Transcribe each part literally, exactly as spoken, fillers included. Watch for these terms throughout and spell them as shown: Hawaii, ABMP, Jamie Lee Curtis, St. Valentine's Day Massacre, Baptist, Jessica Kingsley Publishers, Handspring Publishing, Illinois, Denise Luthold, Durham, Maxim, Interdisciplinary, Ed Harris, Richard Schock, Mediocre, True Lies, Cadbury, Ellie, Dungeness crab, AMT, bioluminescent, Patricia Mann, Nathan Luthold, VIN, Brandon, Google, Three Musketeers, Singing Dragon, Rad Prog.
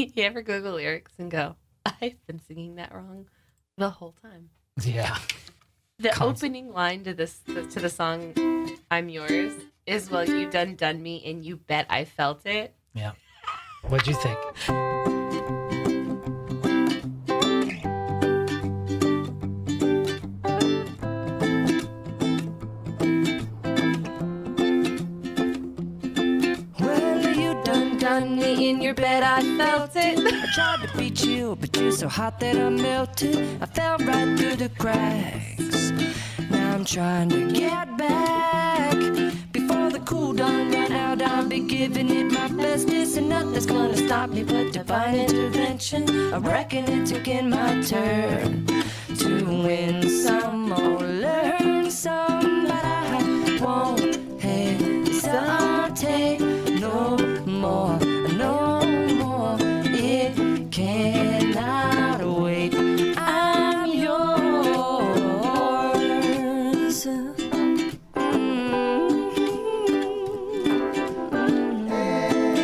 You ever Google lyrics and go, I've been singing that wrong the whole time? Yeah. The Constant. opening line to this to the song I'm Yours is, well, you done done me and you bet I felt it. Yeah. What'd you think? In your bed I felt it. I tried to beat you, but you're so hot that I melted. I fell right through the cracks. Now I'm trying to get back. Before the cool done ran out, I'll be giving it my bestest. And nothing's gonna stop me but divine intervention. I reckon it's again my turn to win some or learn some, but I won't hesitate no more. Cannot wait. I'm yours. Mm-hmm. Hey,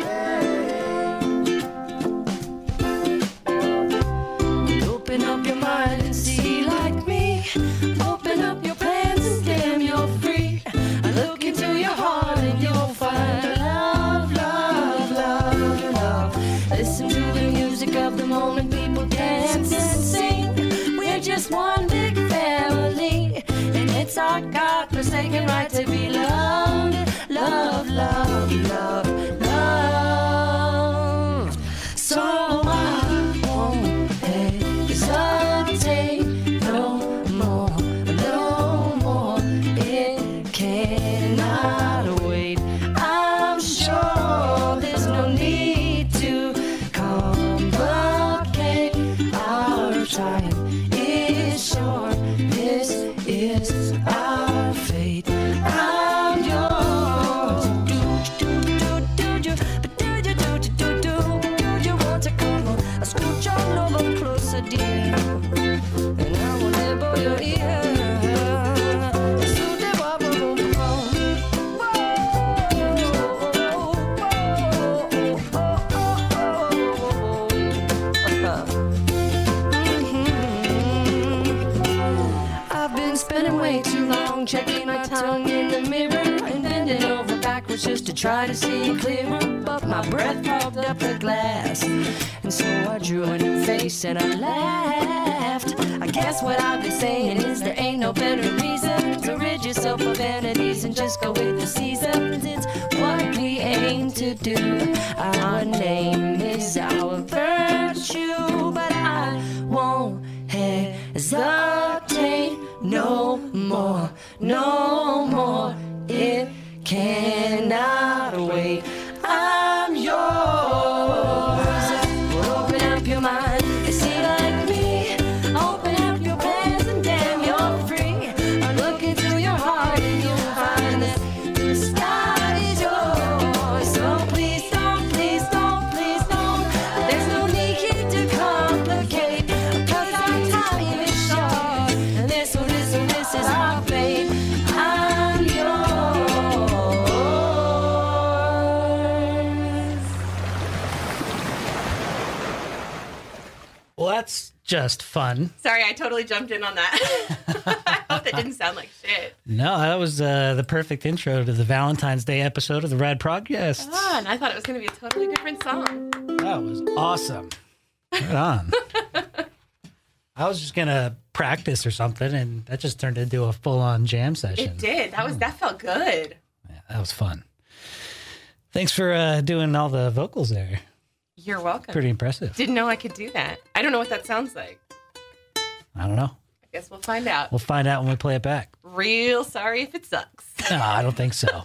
hey. Open up your mind and see like me. Open up your plans and damn you're free. I look into your heart and you'll find. Listen to the music of the moment, people dance and sing. We're just one big family, and it's our God-forsaken right to be loved, loved, loved, loved, loved. So I won't hesitate no more, no more. It cannot wait. I'm sure there's no need. Time is short, this is our fate. I'm yours. Do do do do do do do do do do do do. Want to come on? I scooch on over closer, dear, and I will nibble your ear. Checking my tongue in the mirror and bending over backwards just to try to see clearer. But my breath fogged up the glass, and so I drew a new face and I laughed. I guess what I've been saying is there ain't no better reason to rid yourself of vanities and just go with the seasons. It's what we aim to do. Our name is our virtue, but I won't hesitate no more, no more. It cannot wait. I'm yours. Well, open up your mind and see like me. Open up your plans and damn you're free. I'm looking through your heart and you'll find that the sky is yours. So please don't, please don't, please don't. There's no need to complicate, because our time is short. And this one is our fate. I'm yours. Well, that's just fun. Sorry, I totally jumped in on that. I hope that didn't sound like shit. No, that was uh, the perfect intro to the Valentine's Day episode of the Rad Prog. Yes. Oh, and I thought it was going to be a totally different song. That was awesome. Right on. I was just gonna practice or something, and that just turned into a full-on jam session. It did. That was oh. that felt good. Yeah, that was fun. Thanks for uh, doing all the vocals there. You're welcome. Pretty impressive. Didn't know I could do that. I don't know what that sounds like. I don't know. I guess we'll find out. We'll find out when we play it back. Real sorry if it sucks. No, I don't think so.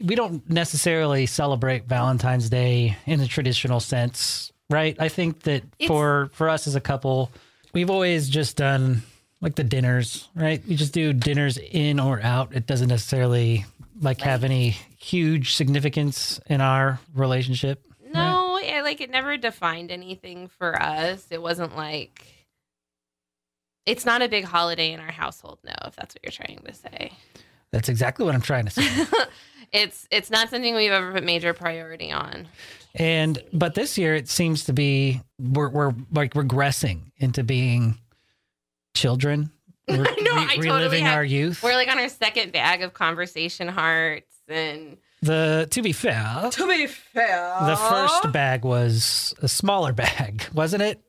We don't necessarily celebrate Valentine's Day in the traditional sense, right? I think that it's... for for us as a couple. We've always just done like the dinners, right? We just do dinners in or out. It doesn't necessarily like, like have any huge significance in our relationship. No, right? it, like it never defined anything for us. It wasn't like, it's not a big holiday in our household. No, if that's what you're trying to say. That's exactly what I'm trying to say. It's, it's not something we've ever put major priority on. And but this year it seems to be we're we're like regressing into being children. We're, no, re- I totally reliving have, our youth. We're like on our second bag of conversation hearts and the to be fair. To be fair. The first bag was a smaller bag, wasn't it?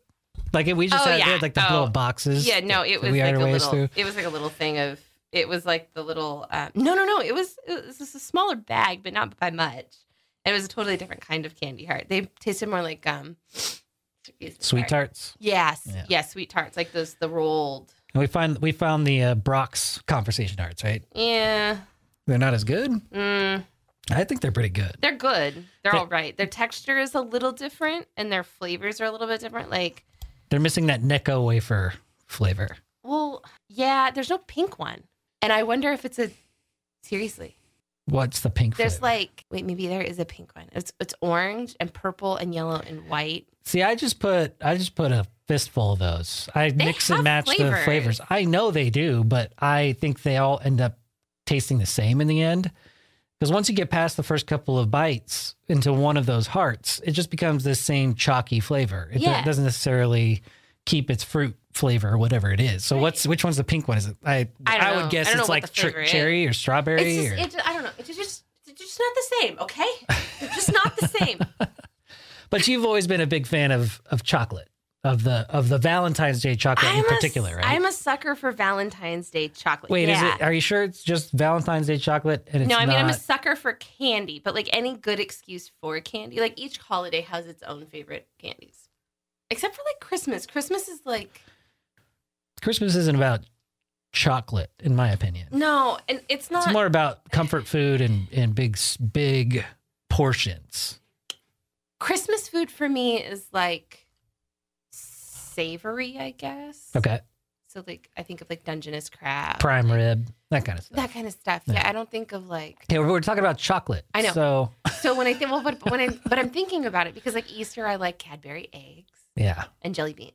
Like it, we just oh, had yeah. like the oh. little boxes. Yeah, no, it was like a little. Through. It was like a little thing of. It was like the little. Uh, no, no, no. It was it was just a smaller bag, but not by much. And it was a totally different kind of candy heart. They tasted more like um, sweet tarts. Yes, yeah. yeah, sweet tarts, like those the rolled. And we find we found the uh, Brock's conversation hearts, right? Yeah, they're not as good. Mm. I think they're pretty good. They're good. They're they, all right. Their texture is a little different, and their flavors are a little bit different. Like. They're missing that Necco wafer flavor. Well, yeah, there's no pink one. And I wonder if it's a... Seriously. What's the pink there's flavor? There's like... Wait, maybe there is a pink one. It's it's orange and purple and yellow and white. See, I just put I just put a fistful of those. I they mix and match flavor. the flavors. I know they do, but I think they all end up tasting the same in the end. Because once you get past the first couple of bites into one of those hearts, it just becomes this same chalky flavor. It yeah. doesn't necessarily keep its fruit flavor or whatever it is. So right. what's which one's the pink one? Is it? I I, I would guess I it's like tr- cherry or strawberry. It's just, or... It just, I don't know. It's just it's just not the same. Okay, it's just not the same. But you've always been a big fan of of chocolate, of the of the Valentine's Day chocolate I'm in particular, a, right? I'm a sucker for Valentine's Day chocolate. Wait, yeah. is it? Are you sure it's just Valentine's Day chocolate? And it's no, I mean not... I'm a sucker for candy, but like any good excuse for candy, like each holiday has its own favorite candies, except for like Christmas. Christmas is like Christmas isn't about chocolate, in my opinion. No, and it's not. It's more about comfort food and and big big portions. Christmas food for me is like. Savory, I guess. Okay. So, like, I think of, like, Dungeness crab. Prime rib, that kind of stuff. That kind of stuff. Yeah, yeah I don't think of, like... Yeah, we're talking about chocolate. I know. So, so when I think... Well, but, when I, but I'm thinking about it because, like, Easter, I like Cadbury eggs. Yeah. And jelly beans.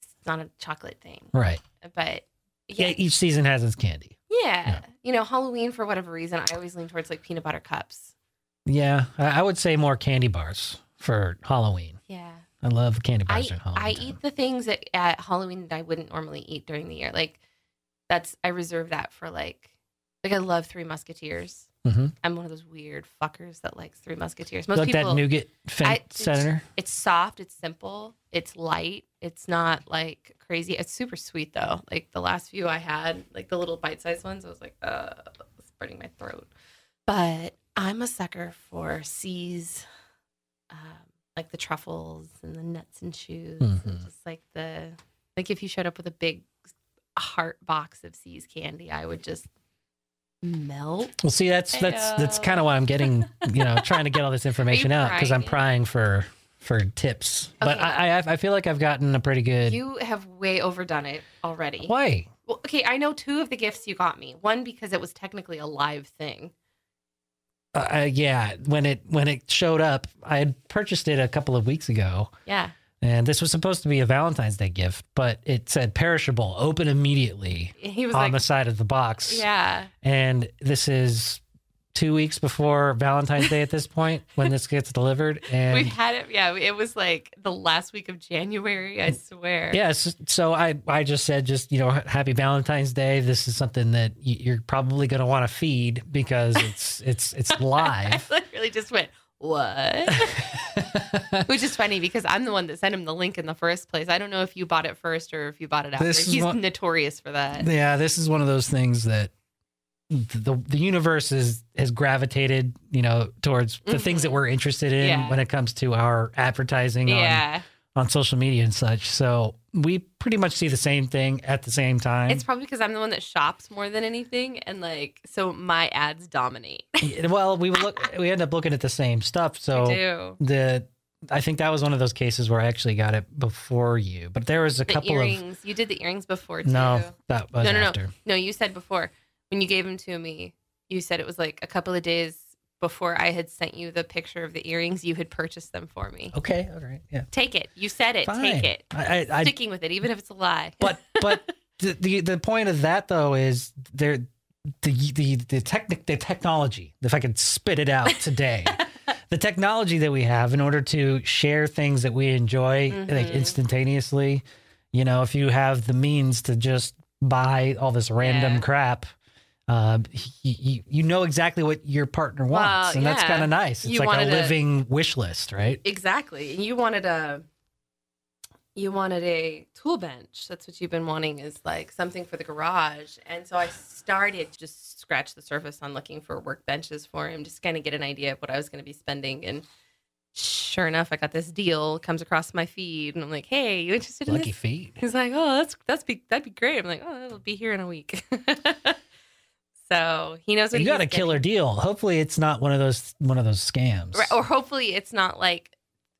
It's not a chocolate thing. Right. But... Yeah, yeah each season has its candy. Yeah. yeah. You know, Halloween, for whatever reason, I always lean towards, like, peanut butter cups. Yeah. I, I would say more candy bars for Halloween. Yeah. I love candy bars I, at Halloween. I time. eat the things that, at Halloween that I wouldn't normally eat during the year. Like that's I reserve that for like like I love Three Musketeers. Mm-hmm. I'm one of those weird fuckers that likes Three Musketeers. Most like people that nougat fent center. It's, it's soft. It's simple. It's light. It's not like crazy. It's super sweet though. Like the last few I had, like the little bite-sized ones, I was like, uh, it's burning my throat. But I'm a sucker for C's. Um, Like the truffles and the nuts and chews, mm-hmm. and just like the like if you showed up with a big heart box of C's candy, I would just melt. Well, see, that's that's Ayo. that's kind of why I'm getting you know trying to get all this information out because I'm prying for for tips. Okay. But I, I I feel like I've gotten a pretty good. You have way overdone it already. Why? Well, okay, I know two of the gifts you got me. One because it was technically a live thing. Uh, yeah, when it when it showed up, I had purchased it a couple of weeks ago. Yeah. And this was supposed to be a Valentine's Day gift, but it said perishable, open immediately he was on like, the side of the box. Yeah. And this is two weeks before Valentine's Day at this point when this gets delivered. And we've had it. Yeah, it was like the last week of January, I swear. Yes. Yeah, so I, I just said, just, you know, happy Valentine's Day. This is something that you're probably going to want to feed because it's it's it's live. I literally just went, what? Which is funny because I'm the one that sent him the link in the first place. I don't know if you bought it first or if you bought it after. This He's one, notorious for that. Yeah, this is one of those things that The the universe is has gravitated, you know, towards the mm-hmm. things that we're interested in yeah. when it comes to our advertising yeah. on, on social media and such. So we pretty much see the same thing at the same time. It's probably because I'm the one that shops more than anything, and like so my ads dominate. Well, we look we end up looking at the same stuff. So I do. the I think that was one of those cases where I actually got it before you, but there was a the couple earrings. Of you did the earrings before too. No, that was no no after. no no. You said before. When you gave them to me, you said it was like a couple of days before I had sent you the picture of the earrings. You had purchased them for me. Okay, all right, yeah. Take it. You said it. Fine. Take it. I, I, Sticking I, with it, even if it's a lie. But but the, the the point of that though is there the the the technic the technology. If I could spit it out today, the technology that we have in order to share things that we enjoy mm-hmm. like instantaneously, you know, if you have the means to just buy all this random yeah. crap, uh, you, you know exactly what your partner wants. Well, and yeah. that's kind of nice. It's you like a living a, wish list, right? Exactly. You wanted a, you wanted a tool bench. That's what you've been wanting, is like something for the garage. And so I started to just scratch the surface on looking for workbenches for him, just kind of get an idea of what I was going to be spending. And sure enough, I got this deal, comes across my feed, and I'm like, "Hey, you interested in this?" Lucky feed. He's like, "Oh, that's that's be that'd be great." I'm like, "Oh, it'll be here in a week." So he knows what he's getting. You got a killer deal. Hopefully, it's not one of those one of those scams, right, or hopefully, it's not like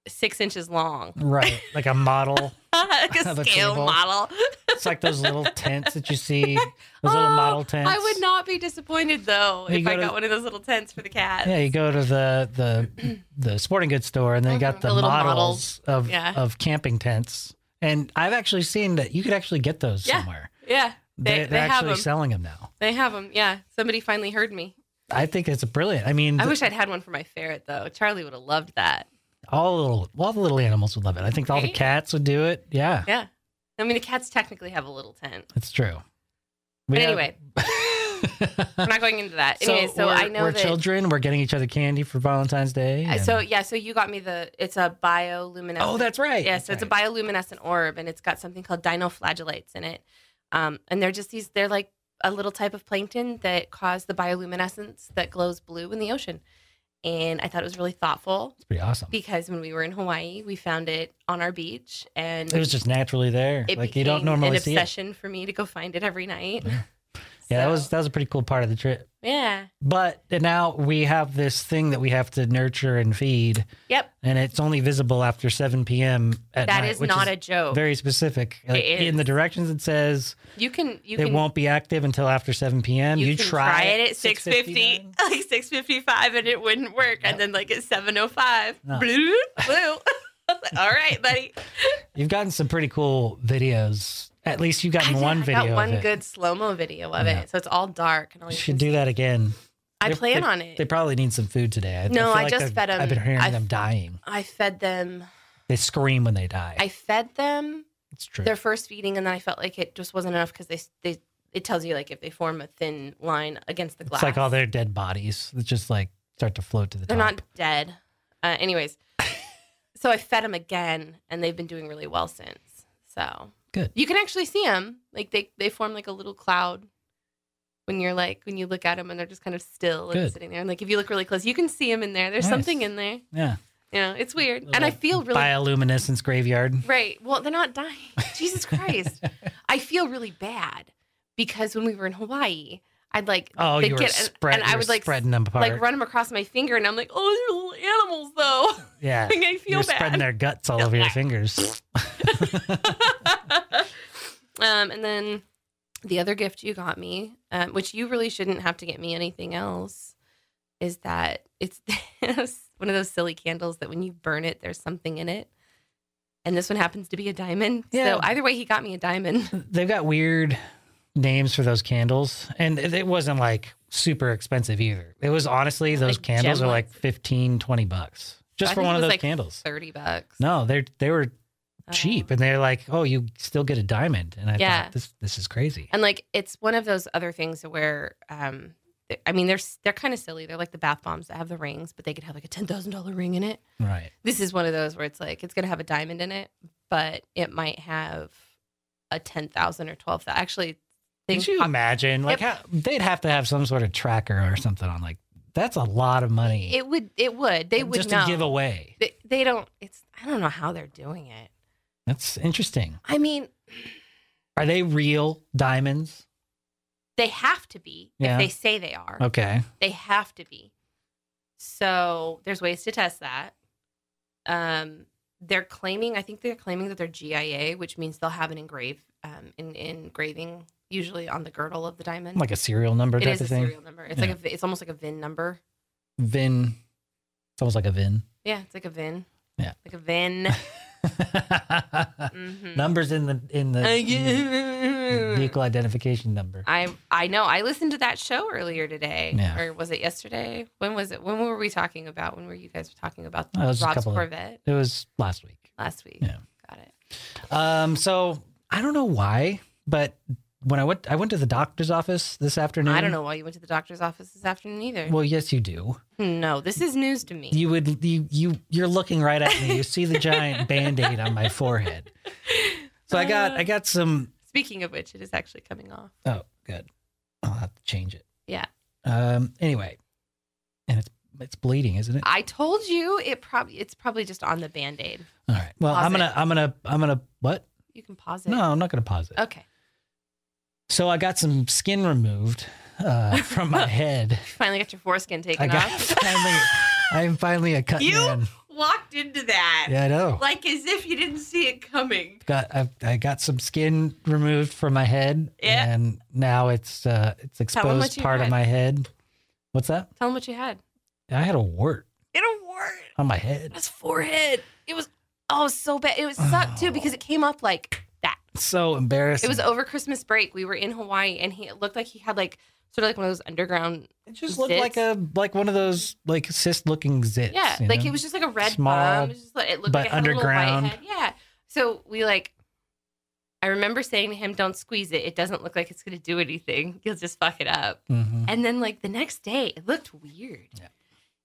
six inches long, right? Like a model, like a scale model. It's like those little tents that you see, those oh, little model tents. I would not be disappointed, though, you if go I got to, one of those little tents for the cat. Yeah, you go to the the, the sporting goods store, and they mm-hmm. got the, the models, models of yeah. of camping tents. And I've actually seen that you could actually get those yeah. somewhere. Yeah, they, they're they actually have them. selling them now. They have them, yeah. Somebody finally heard me. I think it's brilliant. I mean, I the, wish I'd had one for my ferret, though. Charlie would have loved that. All, little, all the little animals would love it. I think right? all the cats would do it. Yeah. Yeah. I mean, the cats technically have a little tent. That's true. We but have... anyway, we're not going into that. Anyway, so, so I know we're that... children. We're getting each other candy for Valentine's Day. And... So yeah, so you got me the. It's a bioluminescent. Oh, that's right. Yeah, that's so right. It's a bioluminescent orb, and it's got something called dinoflagellates in it, um, and they're just these. They're like a little type of plankton that cause the bioluminescence that glows blue in the ocean. And I thought it was really thoughtful. It's pretty awesome. Because when we were in Hawaii, we found it on our beach. And it was just naturally there. It like you don't normally see it. It became an obsession for me to go find it every night. Yeah, so. yeah that was that was a pretty cool part of the trip. Yeah. But now we have this thing that we have to nurture and feed. Yep. And it's only visible after seven p.m. at that night. That is not is a joke. Very specific. Like it is. In the directions it says you can. You it can, won't be active until after seven p.m. You, you can try, try it at six fifty, like six fifty-five, and it wouldn't work. Yep. And then like at seven oh five, no. blue, blue. All right, buddy. You've gotten some pretty cool videos. At least you've gotten I one did, video. I got one of good slow mo video of yeah. it. So it's all dark. And all you should do that again. I They're, plan they, on it. They probably need some food today. I, no, I, I like just fed them. I've been hearing I, them dying. I fed them. They scream when they die. I fed them. It's true. Their first feeding, and then I felt like it just wasn't enough because they they it tells you like if they form a thin line against the glass. It's like all their dead bodies that just like start to float to the They're top. They're not dead. Uh, anyways, so I fed them again, and they've been doing really well since. So. Good. You can actually see them. Like they, they form like a little cloud when you're like, when you look at them and they're just kind of still and Good. Sitting there. And like, if you look really close, you can see them in there. There's nice. Something in there. Yeah. You know, it's weird. And I feel really. Bioluminescence graveyard. Right. Well, they're not dying. Jesus Christ. I feel really bad because when we were in Hawaii, I'd like. Oh, you were get, spread, and, and you I would like, spreading them apart. Like run them across my finger and I'm like, oh, they're little animals though. Yeah. Like, I feel you're bad. Spreading their guts all over your fingers. Um, and then the other gift you got me, um, which you really shouldn't have to get me anything else, is that it's one of those silly candles that when you burn it, there's something in it. And this one happens to be a diamond. Yeah. So either way, he got me a diamond. They've got weird names for those candles. And it wasn't like super expensive either. It was honestly, those like candles are like fifteen, twenty bucks just so for one of those like candles. thirty bucks. No, they they were cheap, and they're like, oh, you still get a diamond. And I yeah. thought this this is crazy. And like it's one of those other things where um I mean they're they're kind of silly. They're like the bath bombs that have the rings, but they could have like a ten thousand dollar ring in it. Right. This is one of those where it's like it's gonna have a diamond in it, but it might have a ten thousand or twelve thousand. Actually, could you pop- imagine like it, how, they'd have to have some sort of tracker or something on like. That's a lot of money. It would. It would. They would just know. To give away. They, they don't. It's. I don't know how they're doing it. That's interesting. I mean, are they real diamonds? They have to be. Yeah. If they say they are. Okay. They have to be. So there's ways to test that. Um, they're claiming. I think they're claiming that they're G I A, which means they'll have an engraved, um, in, in engraving. Usually on the girdle of the diamond, like a serial number type of thing. It is a serial number. It's yeah. like a, it's almost like a V I N number. V I N, it's almost like a V I N. Yeah, it's like a V I N. Yeah, like a V I N. mm-hmm. Numbers in the in the. Mm. Vehicle identification number. I I know. I listened to that show earlier today. Yeah. Or was it yesterday? When was it? When were we talking about? When were you guys talking about the oh, Rob's Corvette? Of, it was last week. Last week. Yeah. Got it. Um, so I don't know why, but when I went I went to the doctor's office this afternoon. I don't know why you went to the doctor's office this afternoon either. Well, yes, you do. No, this is news to me. You would you, you you're looking right at me. You see the giant Band-Aid on my forehead. So I got I got some. Speaking of which, it is actually coming off. Oh, good. I'll have to change it. Yeah. Um. Anyway, and it's it's bleeding, isn't it? I told you it probably it's probably just on the Band-Aid. All right. Well, pause I'm gonna it. I'm gonna I'm gonna what? You can pause it. No, I'm not gonna pause it. Okay. So I got some skin removed uh, from my head. You finally got your foreskin taken I got, off. Finally, I'm finally a cut you man. You walked into that. Yeah, I know. Like as if you didn't see it coming. Got I, I got some skin removed from my head, yeah. And now it's uh, it's exposed part of my head. What's that? Tell them what you had. I had a wart. You had a wart on my head. His forehead. It was oh so bad. It was sucked oh. too because it came up like. So embarrassing. It was over Christmas break. We were in Hawaii, and he it looked like he had like sort of like one of those underground. It just zits. Looked like a like one of those like cyst-looking zits. Yeah, like know? It was just like a red small, bomb. It, just, it looked but like it had underground. A little white head. Yeah. So we like, I remember saying to him, "Don't squeeze it. It doesn't look like it's going to do anything. You'll just fuck it up." Mm-hmm. And then like the next day, it looked weird. Yeah.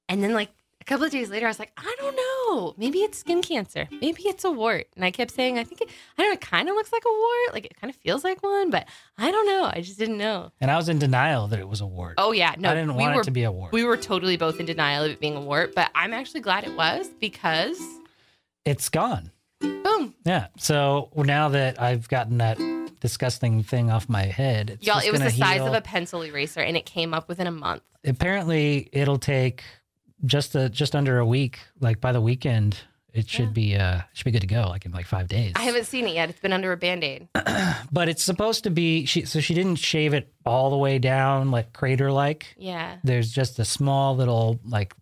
And then like. A couple of days later, I was like, I don't know. Maybe it's skin cancer. Maybe it's a wart. And I kept saying, I think, it, I don't know, it kind of looks like a wart. Like, it kind of feels like one, but I don't know. I just didn't know. And I was in denial that it was a wart. Oh, yeah. No, I didn't we want were, it to be a wart. We were totally both in denial of it being a wart, but I'm actually glad it was because it's gone. Boom. Yeah. So now that I've gotten that disgusting thing off my head, it's y'all, it was the heal. Size of a pencil eraser and it came up within a month. Apparently, it'll take. Just a, just under a week, like by the weekend, it should yeah. be uh should be good to go, like in like five days. I haven't seen it yet. It's been under a Band-Aid. But it's supposed to be, she, so she didn't shave it all the way down, like crater-like. Yeah. There's just a small little, like,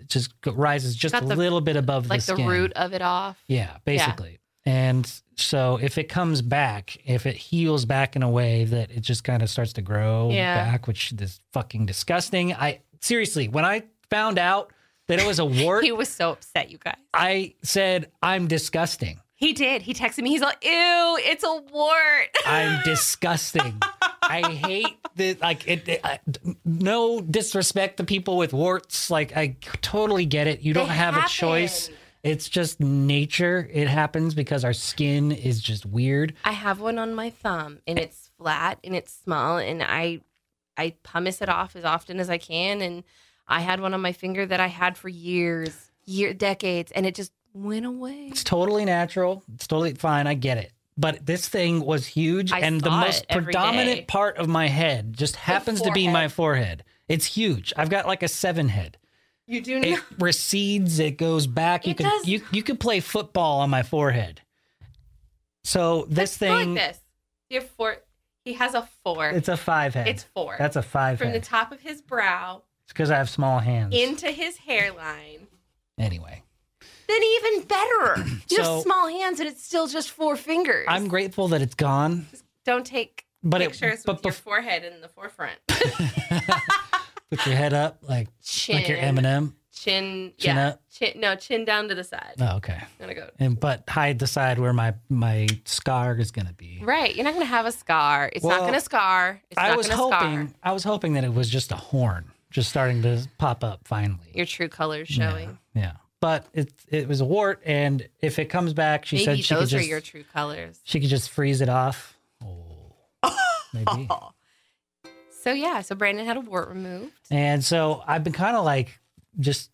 it just rises just a the, little bit above like the skin. Like the root of it off. Yeah, basically. Yeah. And so if it comes back, if it heals back in a way that it just kind of starts to grow yeah. back, which is fucking disgusting. I seriously, when I... found out that it was a wart. He was so upset, you guys. I said, I'm disgusting. He did. He texted me. He's like, ew, it's a wart. I'm disgusting. I hate the like, it, it I, no disrespect to people with warts. Like, I totally get it. You don't they have happen. A choice. It's just nature. It happens because our skin is just weird. I have one on my thumb, and it's flat, and it's small, and I, I pumice it off as often as I can, and... I had one on my finger that I had for years, year, decades, and it just went away. It's totally natural. It's totally fine. I get it. But this thing was huge, I and the most predominant day. Part of my head just happens to be my forehead. It's huge. I've got like a seven head. You do know. It recedes. It goes back. You it can does. you you can play football on my forehead. So this Let's thing. Like this. Your four. He has a four. It's a five head. It's four. That's a five From head. From the top of his brow. It's because I have small hands. Into his hairline. Anyway. Then even better. You so, have small hands and it's still just four fingers. I'm grateful that it's gone. Just don't take but pictures it, but, with but, your forehead in the forefront. Put your head up like, chin, like your M and M. Chin. Chin yeah, up. Chin, no, chin down to the side. Oh, okay. I'm gonna go. And, but hide the side where my, my scar is going to be. Right. You're not going to have a scar. It's well, not going to scar. It's I not going to scar. I was hoping that it was just a horn. Just starting to pop up finally. Your true colors showing. Yeah, yeah. But it it was a wart, and if it comes back, she maybe said she those could are just, your true colors. She could just freeze it off. Oh, maybe. So yeah, so Brandon had a wart removed, and so I've been kind of like just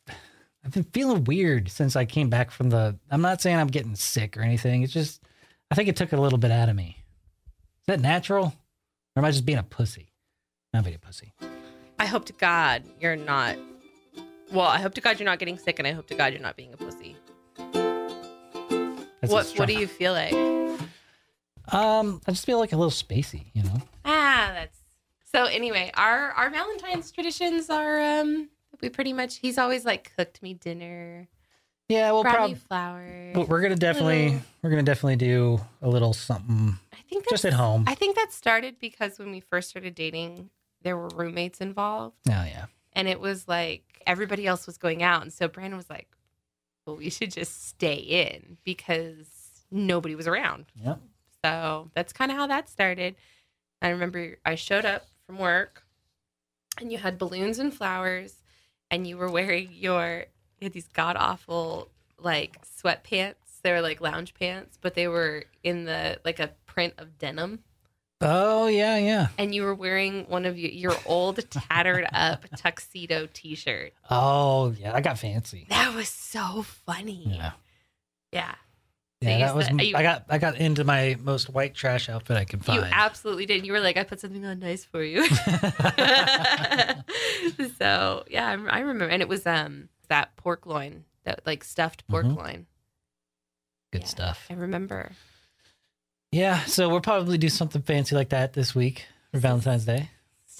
I've been feeling weird since I came back from the. I'm not saying I'm getting sick or anything. It's just I think it took a little bit out of me. Is that natural, or am I just being a pussy? Not being a pussy. I hope to God you're not. Well, I hope to God you're not getting sick, and I hope to God you're not being a pussy. That's what a What do you feel like? Um, I just feel like a little spacey, you know. Ah, that's so. Anyway, our our Valentine's traditions are um, we pretty much he's always like cooked me dinner. Yeah, we'll probably flowers. We're gonna definitely little... we're gonna definitely do a little something. I think just at home. I think that started because when we first started dating, there were roommates involved. Oh yeah, and it was like everybody else was going out, and so Brandon was like, "Well, we should just stay in because nobody was around." Yep. So that's kind of how that started. I remember I showed up from work, and you had balloons and flowers, and you were wearing your. You had these god awful like sweatpants. They were like lounge pants, but they were in the like a print of denim. Oh yeah, yeah. And you were wearing one of your, your old tattered up tuxedo T-shirt. Oh yeah, I got fancy. That was so funny. Yeah, yeah. Yeah, that was. The, you, I got I got into my most white trash outfit I could find. You absolutely did. You were like, I put something on nice for you. So yeah, I, I remember, and it was um. that pork loin, that like stuffed pork mm-hmm. loin. Good yeah, stuff. I remember. Yeah. So we'll probably do something fancy like that this week for Valentine's Day.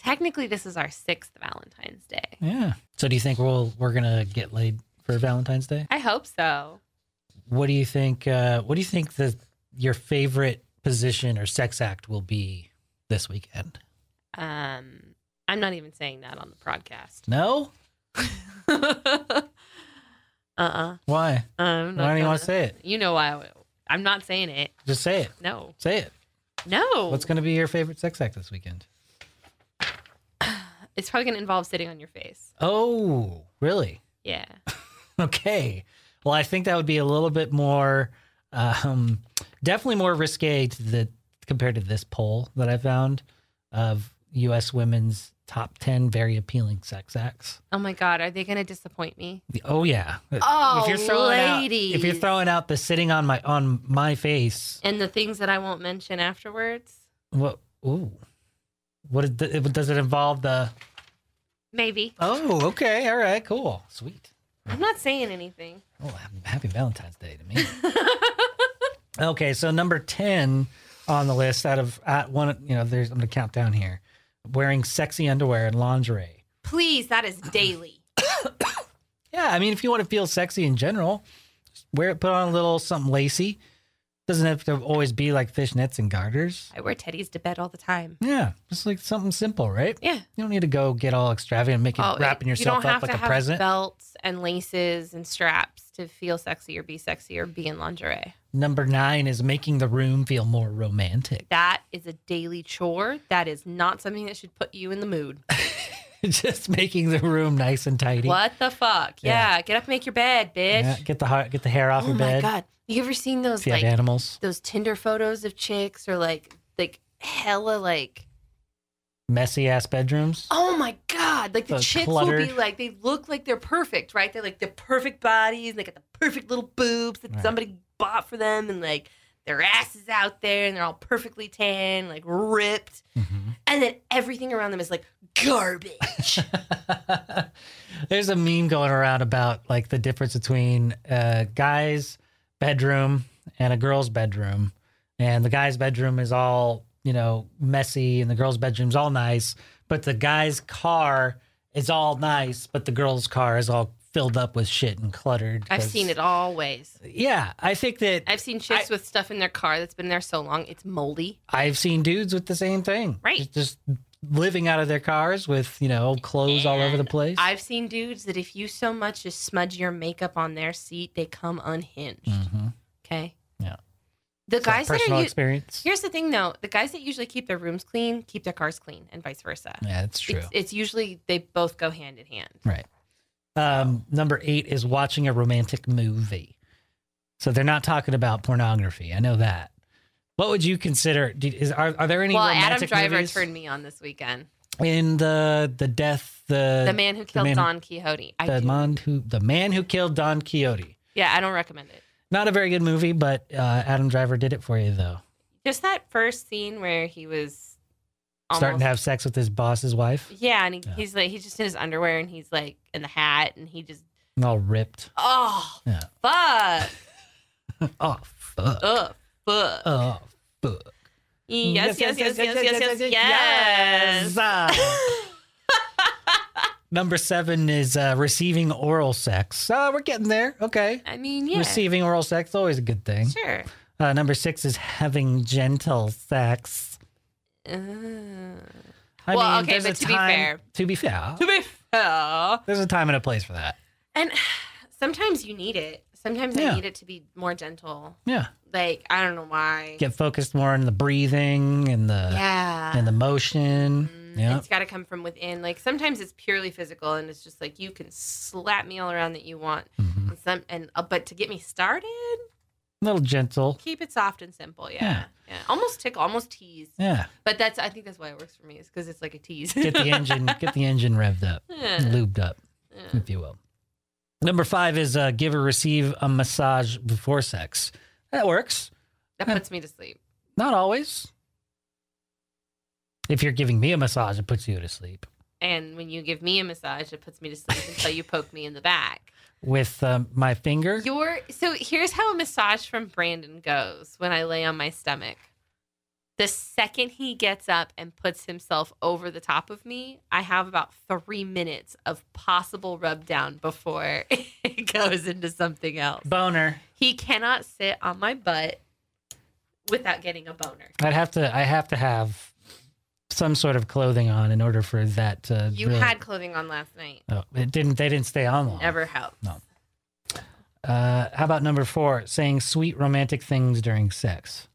Technically, this is our sixth Valentine's Day. Yeah. So do you think we'll, we're going to get laid for Valentine's Day? I hope so. What do you think? Uh, what do you think the, your favorite position or sex act will be this weekend? Um, I'm not even saying that on the podcast. No? uh-uh why um, why do you want to say it? You know why I, I'm not saying it. Just say it. No, say it. No. What's going to be your favorite sex act this weekend? It's probably going to involve sitting on your face. Oh really? Yeah. Okay, well I think that would be a little bit more um definitely more risque to the compared to this poll that I found of U S women's top ten very appealing sex acts. Oh my God, are they going to disappoint me? Oh yeah. Oh, if you're lady. Out, if you're throwing out the sitting on my on my face and the things that I won't mention afterwards. What? Ooh. What does it involve? The maybe. Oh, okay. All right. Cool. Sweet. I'm not saying anything. Oh, happy Valentine's Day to me. Okay, so number ten on the list out of at one. You know, there's I'm going to count down here. Wearing sexy underwear and lingerie. Please, that is daily. Yeah, I mean, if you want to feel sexy in general, just wear it. Put on a little something lacy. Doesn't have to always be like fishnets and garters. I wear teddies to bed all the time. Yeah, just like something simple, right? Yeah, you don't need to go get all extravagant, and make it oh, wrapping it, yourself you up like a present. You don't have to have belts and laces and straps to feel sexy or be sexy or be in lingerie. Number nine is making the room feel more romantic. That is a daily chore. That is not something that should put you in the mood. Just making the room nice and tidy. What the fuck? Yeah, yeah. Get up and make your bed, bitch. Yeah. Get the get the hair off oh your bed. Oh my God. You ever seen those like animals? Those Tinder photos of chicks or like like hella like messy ass bedrooms? Oh my God. Like the, the chicks cluttered. Will be like they look like they're perfect, right? They're like the perfect bodies, and they got the perfect little boobs that right. somebody bought for them, and like their ass is out there and they're all perfectly tan, like ripped. Mm-hmm. And then everything around them is like garbage. There's a meme going around about like the difference between uh guys' bedroom and a girl's bedroom. And the guy's bedroom is all, you know, messy, and the girl's bedroom's all nice, but the guy's car is all nice, but the girl's car is all filled up with shit and cluttered. I've seen it always. Yeah, I think that... I've seen chicks I, with stuff in their car that's been there so long, it's moldy. I've seen dudes with the same thing. Right. Just, just living out of their cars with, you know, old clothes and all over the place. I've seen dudes that if you so much as smudge your makeup on their seat, they come unhinged. Mm-hmm. Okay? Yeah. The so guys personal that are, experience. Here's the thing, though. The guys that usually keep their rooms clean, keep their cars clean, and vice versa. Yeah, that's true. It's, it's usually, they both go hand in hand. Right. Um, number eight is watching a romantic movie. So they're not talking about pornography. I know that. What would you consider? Do, is are, are there any? Well, romantic Adam Driver movies? Turned me on this weekend. In the the death the the man who killed man Don who, Quixote. I the do. man who the man who killed Don Quixote. Yeah, I don't recommend it. Not a very good movie, but uh, Adam Driver did it for you though. Just that first scene where he was starting to have sex with his boss's wife. Yeah, and he, yeah. he's like, he's just in his underwear and he's like in the hat and he just and all ripped. Oh, yeah. Fuck. Oh, fuck. Oh, fuck. Oh, fuck. Yes, yes, yes, yes, yes, yes, yes. yes, yes, yes, yes, yes. yes. Number seven is uh, receiving oral sex. Uh, we're getting there. Okay. I mean, yeah. Receiving oral sex is always a good thing. Sure. Uh, number six is having gentle sex. Uh, I well, mean, okay, but to time, be fair. To be fair. To be fair. There's a time and a place for that. And sometimes you need it. Sometimes yeah. I need it to be more gentle. Yeah. Like, I don't know why. Get focused more on the breathing and the yeah. and the motion. Mm-hmm. Yeah. It's got to come from within. Like, sometimes it's purely physical, and it's just like, you can slap me all around that you want. Mm-hmm. And some, and uh, But to get me started. A little gentle. Keep it soft and simple. Yeah. yeah. yeah. Almost tickle, almost tease. Yeah. But that's, I think that's why it works for me, is because it's like a tease. Get the engine, get the engine revved up, yeah. lubed up, yeah. if you will. Number five is uh, give or receive a massage before sex. That works. That puts uh, me to sleep. Not always. If you're giving me a massage, it puts you to sleep. And when you give me a massage, it puts me to sleep until you poke me in the back. With um, my finger? Your, so here's how a massage from Brandon goes when I lay on my stomach. The second he gets up and puts himself over the top of me, I have about three minutes of possible rub down before it goes into something else. Boner. He cannot sit on my butt without getting a boner. I'd have to. I have to have some sort of clothing on in order for that to. You really... had clothing on last night. Oh, it didn't. They didn't stay on long. Never helped. No. Uh, how about number four? Saying sweet romantic things during sex.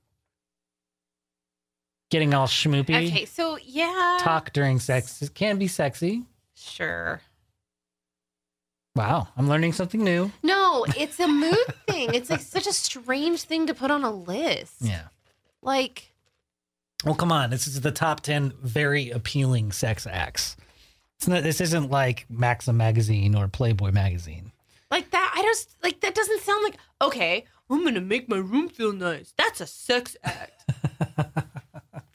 Getting all schmoopy. Okay, so yeah. Talk during sex. It can be sexy. Sure. Wow, I'm learning something new. No, it's a mood thing. It's like such a strange thing to put on a list. Yeah. Like. Well, come on. This is the top ten very appealing sex acts. It's not, this isn't like Maxim magazine or Playboy magazine. Like that, I just, like, that doesn't sound like, okay, I'm going to make my room feel nice. That's a sex act.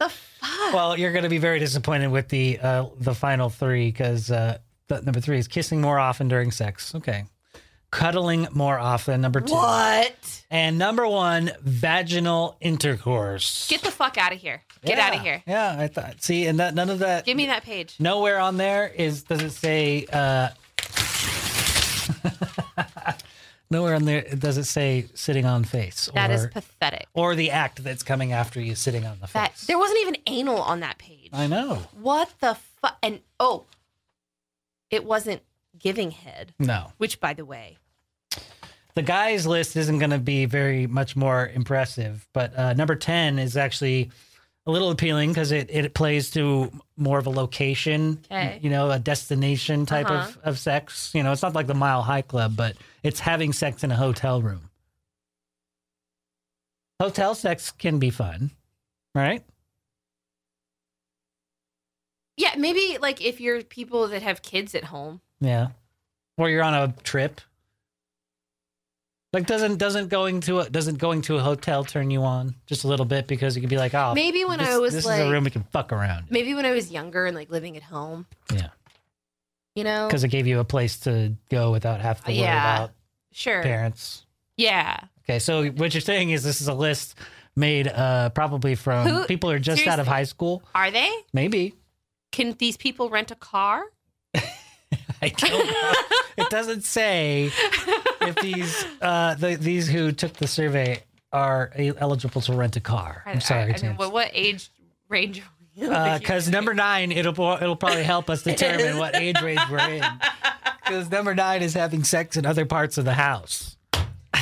The fuck? Well, you're going to be very disappointed with the uh, the final three, because uh, number three is kissing more often during sex. Okay. Cuddling more often. Number two. What? And number one, vaginal intercourse. Get the fuck out of here. Get yeah, out of here. Yeah, I thought. See, and that, none of that. Give me that page. Nowhere on there is does it say. Uh, Nowhere on there does it say sitting on face. That or, is pathetic. Or the act that's coming after you sitting on the face. That, there wasn't even anal on that page. I know. What the fuck? And oh, it wasn't giving head. No. Which, by the way. The guys list isn't going to be very much more impressive. But uh, number ten is actually a little appealing because it, it plays to more of a location, okay. you know, a destination type uh-huh. of, of sex. You know, it's not like the Mile High Club, but it's having sex in a hotel room. Hotel sex can be fun, right? Yeah, maybe like if you're people that have kids at home. Yeah. Or you're on a trip. Like doesn't doesn't going to a, doesn't going to a hotel turn you on just a little bit, because you could be like, oh, maybe when this, I was this like, is a room we can fuck around. Maybe when I was younger and like living at home. Yeah, you know, because it gave you a place to go without having to worry yeah, about sure. parents. Yeah. Okay, so what you're saying is this is a list made uh, probably from Who, people who are just seriously? out of high school. Are they? Maybe. Can these people rent a car? I don't know. It doesn't say if these uh, the, these who took the survey are eligible to rent a car. I'm sorry. I, I mean, what, what age range? Because uh, number nine, it'll it'll probably help us determine what age range we're in. Because number nine is having sex in other parts of the house.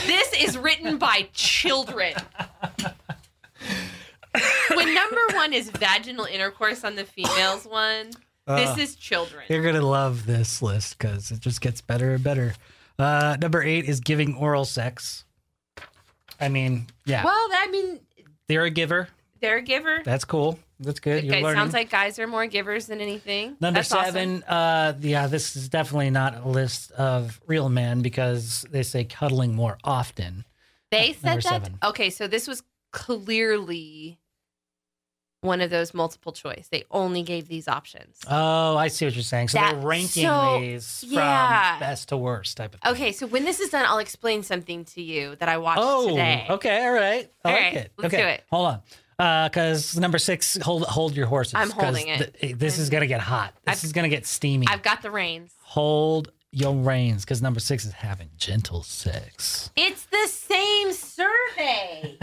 This is written by children. When number one is vaginal intercourse on the females one. This is children. You're going to love this list because it just gets better and better. Uh, number eight is giving oral sex. I mean, yeah. Well, I mean. They're a giver. They're a giver. That's cool. That's good. You're learning. It sounds like guys are more givers than anything. Number That's seven. Awesome. Uh, yeah, this is definitely not a list of real men because they say cuddling more often. They uh, said that? Seven. Okay, so this was clearly one of those multiple choice. They only gave these options. Oh, I see what you're saying. So that, they're ranking so, these yeah. from best to worst type of thing. Okay, so when this is done, I'll explain something to you that I watched oh, today. Oh, okay, all right. I all like right, it. let's okay. do it. Hold on. because uh, number six, hold hold your horses. I'm holding it. Th- this is going to get hot. This I've, is going to get steamy. I've got the reins. Hold your reins, because number six is having gentle sex. It's the same survey.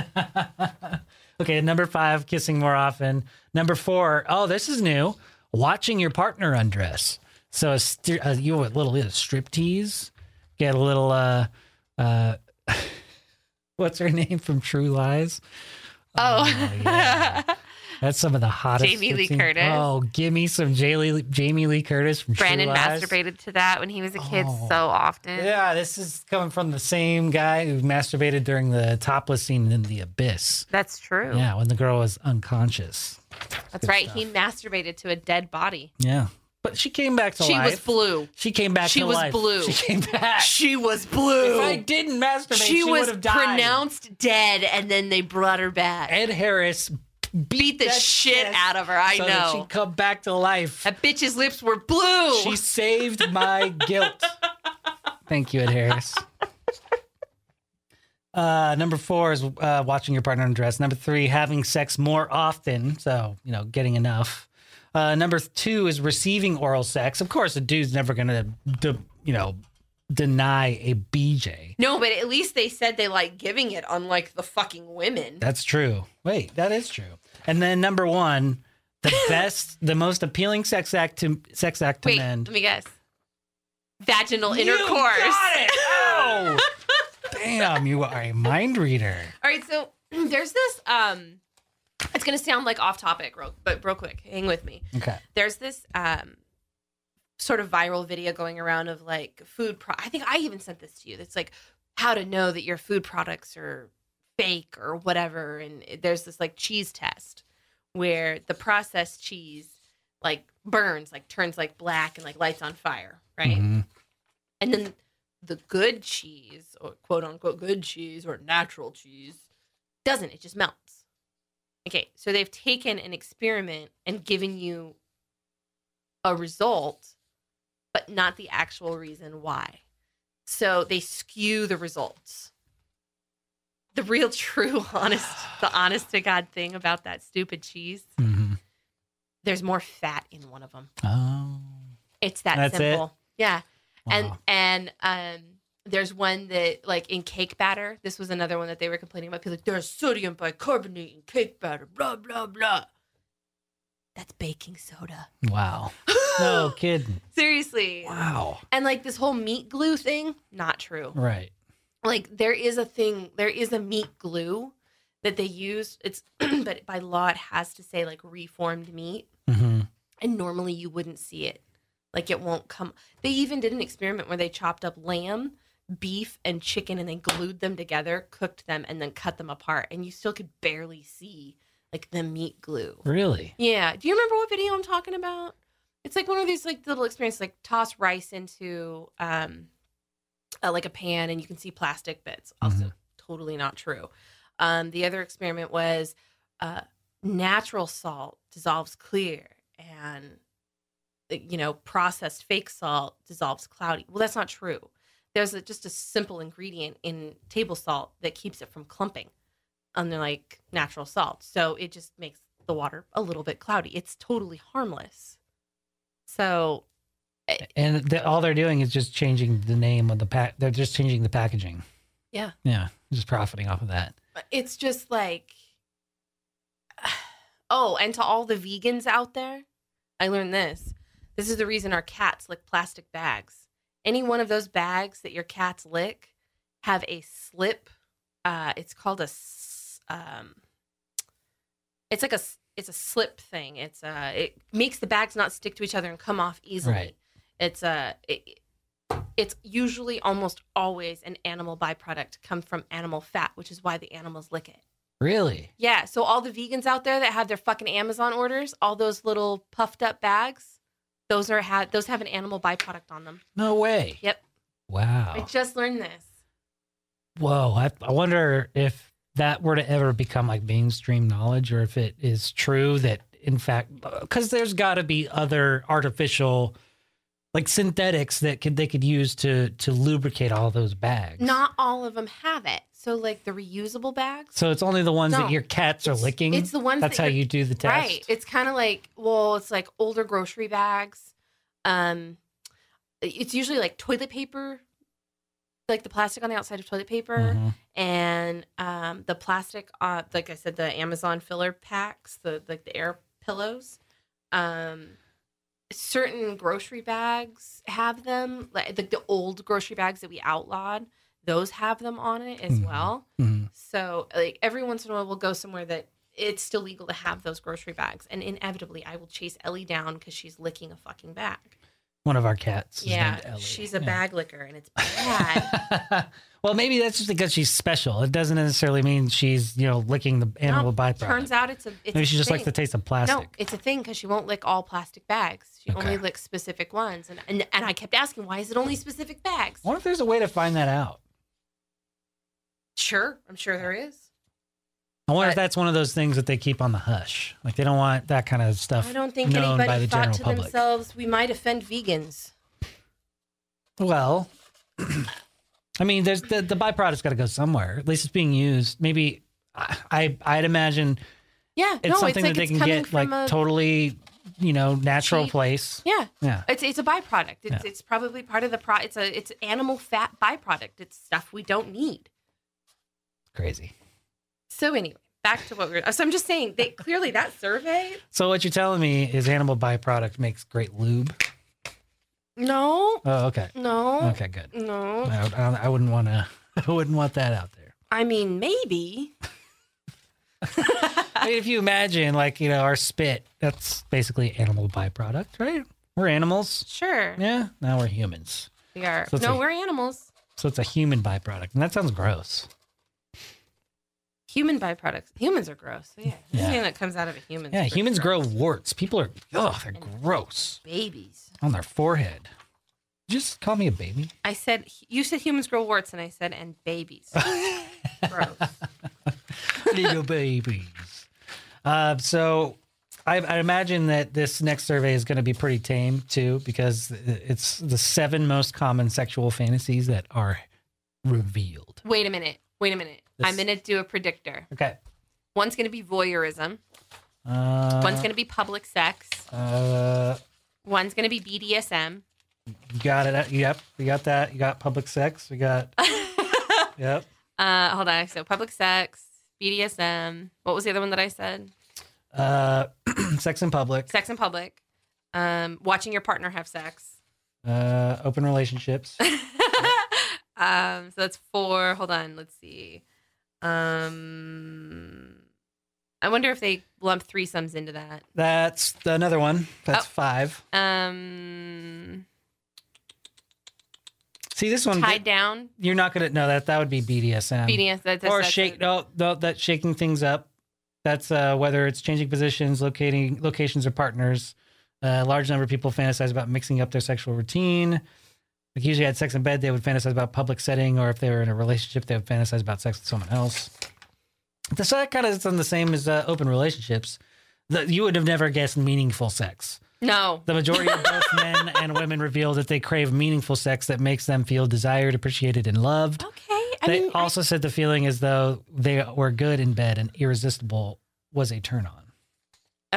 Okay, number five, kissing more often. Number four, oh, this is new. Watching your partner undress. So a st- a, you a little striptease. Get a little, uh, uh, what's her name from True Lies? Oh, oh yeah. That's some of the hottest. Jamie Lee Curtis. Oh, give me some Jamie Jamie Lee Curtis from Brandon True Lies. Brandon masturbated to that when he was a kid oh. so often. Yeah, this is coming from the same guy who masturbated during the topless scene in The Abyss. That's true. Yeah, when the girl was unconscious. That's, That's right. Stuff. He masturbated to a dead body. Yeah. But she came back to she life. She was blue. She came back she to life. She was blue. She came back. She was blue. If I didn't masturbate, she, she would have died. She was pronounced dead, and then they brought her back. Ed Harris beat, beat the shit out of her. I so know. That she'd come back to life. That bitch's lips were blue. She saved my guilt. Thank you, Ed Harris. Uh, number four is uh, watching your partner undress. Number three, having sex more often. So, you know, getting enough. Uh, number two is receiving oral sex. Of course, a dude's never going to, de- you know, deny a B J. No, but at least they said they like giving it, unlike the fucking women. That's true. Wait, that is true. And then number one, the best, the most appealing sex act to sex act to Wait, men. Let me guess. Vaginal you intercourse. Got it. Oh, damn! You are a mind reader. All right, so there's this. Um, It's going to sound like off topic, but real quick, hang with me. Okay. There's this um, sort of viral video going around of like food. Pro- I think I even sent this to you. That's like how to know that your food products are fake or whatever. And there's this like cheese test where the processed cheese like burns, like turns like black and like lights on fire. Right. Mm-hmm. And then the good cheese, or quote unquote good cheese or natural cheese, doesn't. It just melts. Okay, so they've taken an experiment and given you a result, but not the actual reason why. So they skew the results. The real, true, honest, the honest to God thing about that stupid cheese, mm-hmm. there's more fat in one of them. Oh. It's that That's simple. It? Yeah. Wow. And, and, um, there's one that, like, in cake batter, this was another one that they were complaining about. People like, there's sodium bicarbonate in cake batter, blah, blah, blah. That's baking soda. Wow. No kidding. Seriously. Wow. And, like, this whole meat glue thing, not true. Right. Like, there is a thing, there is a meat glue that they use. It's, but by law, it has to say, like, reformed meat. Mm-hmm. And normally you wouldn't see it. Like, it won't come. They even did an experiment where they chopped up lamb, beef and chicken, and then glued them together, cooked them, and then cut them apart, and you still could barely see like the meat glue. Really? Yeah. Do you remember what video I'm talking about? It's like one of these like little experiences, like toss rice into um uh, like a pan, and you can see plastic bits. Also, mm-hmm. totally not true. Um, the other experiment was uh, natural salt dissolves clear, and you know processed fake salt dissolves cloudy. Well, that's not true. There's a, just a simple ingredient in table salt that keeps it from clumping, unlike natural salt. So it just makes the water a little bit cloudy. It's totally harmless. So, and the, all they're doing is just changing the name of the pack. They're just changing the packaging. Yeah. Yeah. Just profiting off of that. It's just like, oh, and to all the vegans out there, I learned this. This is the reason our cats lick plastic bags. Any one of those bags that your cats lick have a slip. Uh, it's called a. Um, it's like a. It's a slip thing. It's uh. It makes the bags not stick to each other and come off easily. Right. It's a. Uh, it, it's usually almost always an animal byproduct come from animal fat, which is why the animals lick it. Really? Yeah. So all the vegans out there that have their fucking Amazon orders, all those little puffed up bags. Those are ha- those have an animal byproduct on them. No way. Yep. Wow. I just learned this. Whoa. I, I wonder if that were to ever become like mainstream knowledge, or if it is true that, in fact, because there's got to be other artificial, like synthetics that could they could use to to lubricate all those bags. Not all of them have it. So like the reusable bags. So it's only the ones no. that your cats are it's, licking. It's the ones that's that how you do the test. Right. It's kind of like, well, it's like older grocery bags. Um, it's usually like toilet paper, like the plastic on the outside of toilet paper, mm-hmm. and um, the plastic, uh, like I said, the Amazon filler packs, the like the air pillows. Um, certain grocery bags have them, like the, the old grocery bags that we outlawed. Those have them on it as mm-hmm. well. Mm-hmm. So like every once in a while we'll go somewhere that it's still legal to have those grocery bags. And inevitably I will chase Ellie down because she's licking a fucking bag. One of our cats. Yeah. She's a yeah. bag licker and it's bad. Well, maybe that's just because she's special. It doesn't necessarily mean she's, you know, licking the animal no, byproduct. Turns out it's a it's Maybe she a just thing. likes the taste of plastic. No, it's a thing because she won't lick all plastic bags. She okay. only licks specific ones. And, and and I kept asking, why is it only specific bags? I wonder if there's a way to find that out. Sure, I'm sure there is. I wonder but, if that's one of those things that they keep on the hush. Like they don't want that kind of stuff. I don't think known anybody by the thought to public. Themselves we might offend vegans. Well, I mean, there's the, the byproduct's got to go somewhere. At least it's being used. Maybe I, I I'd imagine. Yeah, it's no, something it's like that it's they can get like a, totally, you know, natural cheap, place. Yeah, yeah. It's it's a byproduct. It's yeah. it's probably part of the pro. It's a it's animal fat byproduct. It's stuff we don't need. Crazy. So anyway, back to what we were... So I'm just saying, they, clearly that survey... So what you're telling me is animal byproduct makes great lube? No. Oh, okay. No. Okay, good. No. I, I, I wouldn't want to... I wouldn't want that out there. I mean, maybe. I mean, if you imagine, like, you know, our spit, that's basically animal byproduct, right? We're animals. Sure. Yeah, now we're humans. We are. So no, a, we're animals. So it's a human byproduct, and that sounds gross. Human byproducts. Humans are gross. So yeah. yeah. Anything that comes out of a human. Yeah, humans gross. grow warts. People are, oh, they're and gross. Babies. On their forehead. Just call me a baby. I said, you said humans grow warts, and I said, and babies. Gross. Little babies. Uh, so I, I imagine that this next survey is going to be pretty tame, too, because it's the seven most common sexual fantasies that are revealed. Wait a minute. Wait a minute. This. I'm going to do a predictor. Okay. One's going to be voyeurism. Uh, One's going to be public sex. Uh, One's going to be B D S M. You got it. Yep. We got that. You got public sex. We got... yep. Uh, hold on. So public sex, B D S M. What was the other one that I said? Uh, sex in public. Sex in public. Um, watching your partner have sex. Uh, open relationships. um, so that's four. Hold on. Let's see. Um, I wonder if they lump threesomes into that. That's another one. That's oh. five. Um, see this one tied they, down. You're not gonna no that that would be B D S M. B D S M that's, that's, or shake no, no that shaking things up. That's uh, whether it's changing positions, locating locations or partners. A uh, large number of people fantasize about mixing up their sexual routine. Like usually had sex in bed, they would fantasize about public setting, or if they were in a relationship, they would fantasize about sex with someone else. So that kind of is on the same as uh, open relationships. The, you would have never guessed meaningful sex. No. The majority of both men and women reveal that they crave meaningful sex that makes them feel desired, appreciated, and loved. Okay. I they mean, also I... said the feeling as though they were good in bed and irresistible was a turn on.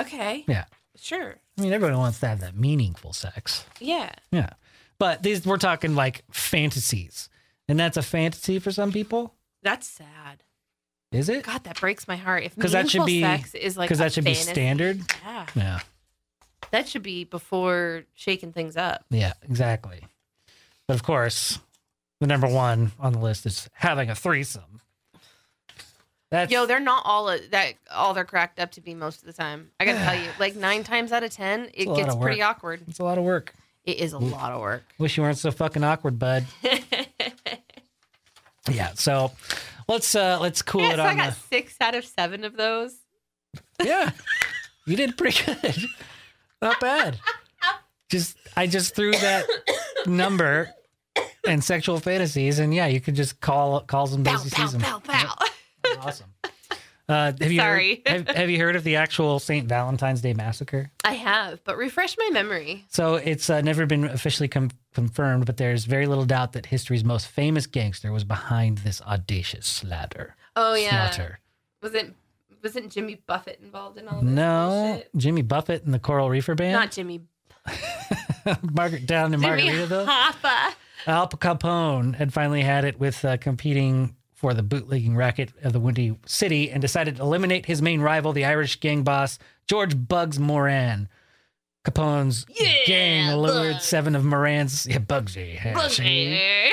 Okay. Yeah. Sure. I mean, everyone wants to have that meaningful sex. Yeah. Yeah. But these we're talking like fantasies, and that's a fantasy for some people. That's sad. Is it? God, that breaks my heart. If meaningful that should be, sex is like because that should fantasy. Be standard. Yeah. Yeah. That should be before shaking things up. Yeah, exactly. But of course, the number one on the list is having a threesome. That's... Yo, they're not all a, that all they're cracked up to be most of the time. I gotta tell you, like nine times out of ten, it gets pretty awkward. It's a lot of work. It is a lot of work. Wish you weren't so fucking awkward, bud. yeah. So let's uh, let's cool yeah, it so on. I got the... six out of seven of those. Yeah, you did pretty good. Not bad. Just I just threw that number and sexual fantasies, and yeah, you could just call calls them. Pow pow pow pow. Awesome. Uh, have you Sorry. Heard, have, have you heard of the actual Saint Valentine's Day Massacre? I have, but refresh my memory. So it's uh, never been officially com- confirmed, but there's very little doubt that history's most famous gangster was behind this audacious slander. Oh, yeah. Slaughter. Was it... Wasn't Jimmy Buffett involved in all of this? No, bullshit? Jimmy Buffett and the Coral Reefer Band. Not Jimmy. Margaret down in Jimmy Margaritaville. Hoffa. Al Capone had finally had it with uh, competing for the bootlegging racket of the Windy City and decided to eliminate his main rival, the Irish gang boss George Bugs Moran. Capone's yeah, gang lured Bugs. seven of Moran's yeah, Bugsy. Bugsy.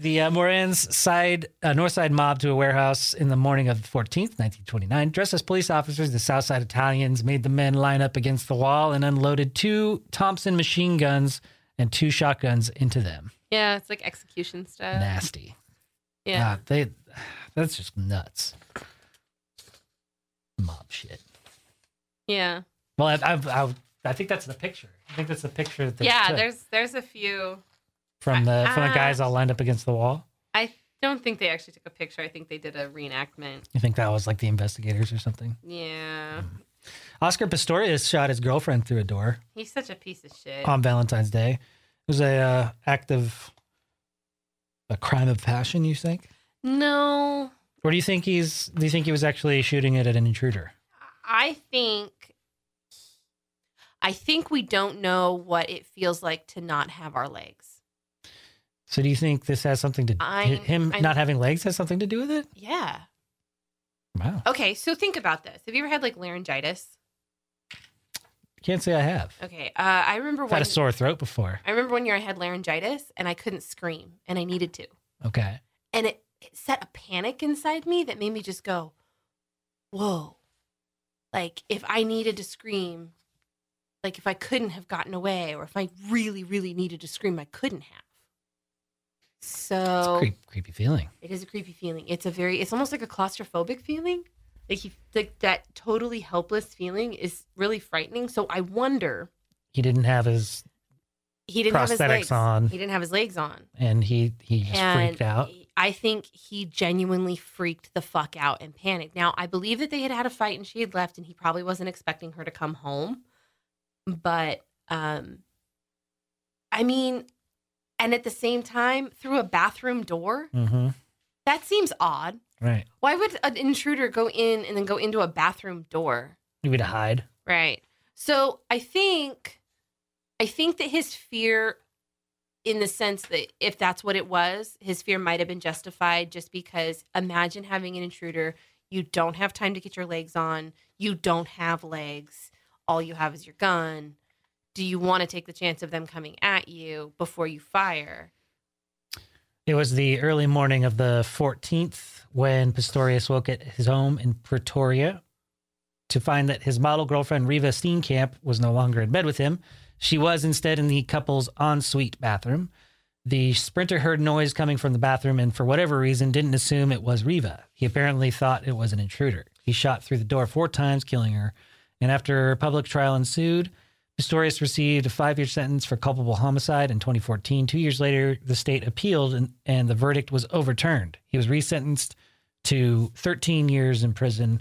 The uh, Moran's side, uh, north side mob to a warehouse in the morning of the fourteenth, nineteen twenty-nine. Dressed as police officers, the south side Italians made the men line up against the wall and unloaded two Thompson machine guns and two shotguns into them. Yeah, it's like execution style. Nasty. Yeah. Uh, they. That's just nuts. Mob shit. Yeah. Well, I I've, I've, I think that's the picture. I think that's the picture. That yeah, took. there's there's a few... From the from the guys all lined up against the wall? I don't think they actually took a picture. I think they did a reenactment. You think that was like the investigators or something? Yeah. Mm. Oscar Pistorius shot his girlfriend through a door. He's such a piece of shit. On Valentine's Day. It was a uh, act of a crime of passion, you think? No. Or do you think he's do you think he was actually shooting it at an intruder? I think I think we don't know what it feels like to not have our legs. So do you think this has something to I'm, him I'm, not having legs has something to do with it? Yeah. Wow. Okay, so think about this. Have you ever had like laryngitis? Can't say I have. Okay, uh, I remember I've when, had a sore throat before. I remember one year I had laryngitis and I couldn't scream and I needed to. Okay. And it, it set a panic inside me that made me just go, "Whoa!" Like if I needed to scream, like if I couldn't have gotten away, or if I really, really needed to scream, I couldn't have. So it's a creep, creepy feeling. It is a creepy feeling. It's a very, it's almost like a claustrophobic feeling. Like, he, like that totally helpless feeling is really frightening. So I wonder. He didn't have his he didn't prosthetics have his legs. on. He didn't have his legs on. And he, he just and freaked out. I think he genuinely freaked the fuck out and panicked. Now, I believe that they had had a fight and she had left and he probably wasn't expecting her to come home. But, um, I mean... And at the same time, through a bathroom door, mm-hmm. that seems odd. Right. Why would an intruder go in and then go into a bathroom door? Maybe to hide. Right. So I think, I think that his fear, in the sense that if that's what it was, his fear might have been justified, just because imagine having an intruder. You don't have time to get your legs on. You don't have legs. All you have is your gun. Do you want to take the chance of them coming at you before you fire? It was the early morning of the fourteenth when Pistorius woke at his home in Pretoria to find that his model girlfriend, Reva Steenkamp, was no longer in bed with him. She was instead in the couple's ensuite bathroom. The sprinter heard noise coming from the bathroom and for whatever reason didn't assume it was Reva. He apparently thought it was an intruder. He shot through the door four times, killing her. And after a public trial ensued, Pistorius received a five-year sentence for culpable homicide in twenty fourteen. Two years later, the state appealed and, and the verdict was overturned. He was resentenced to thirteen years in prison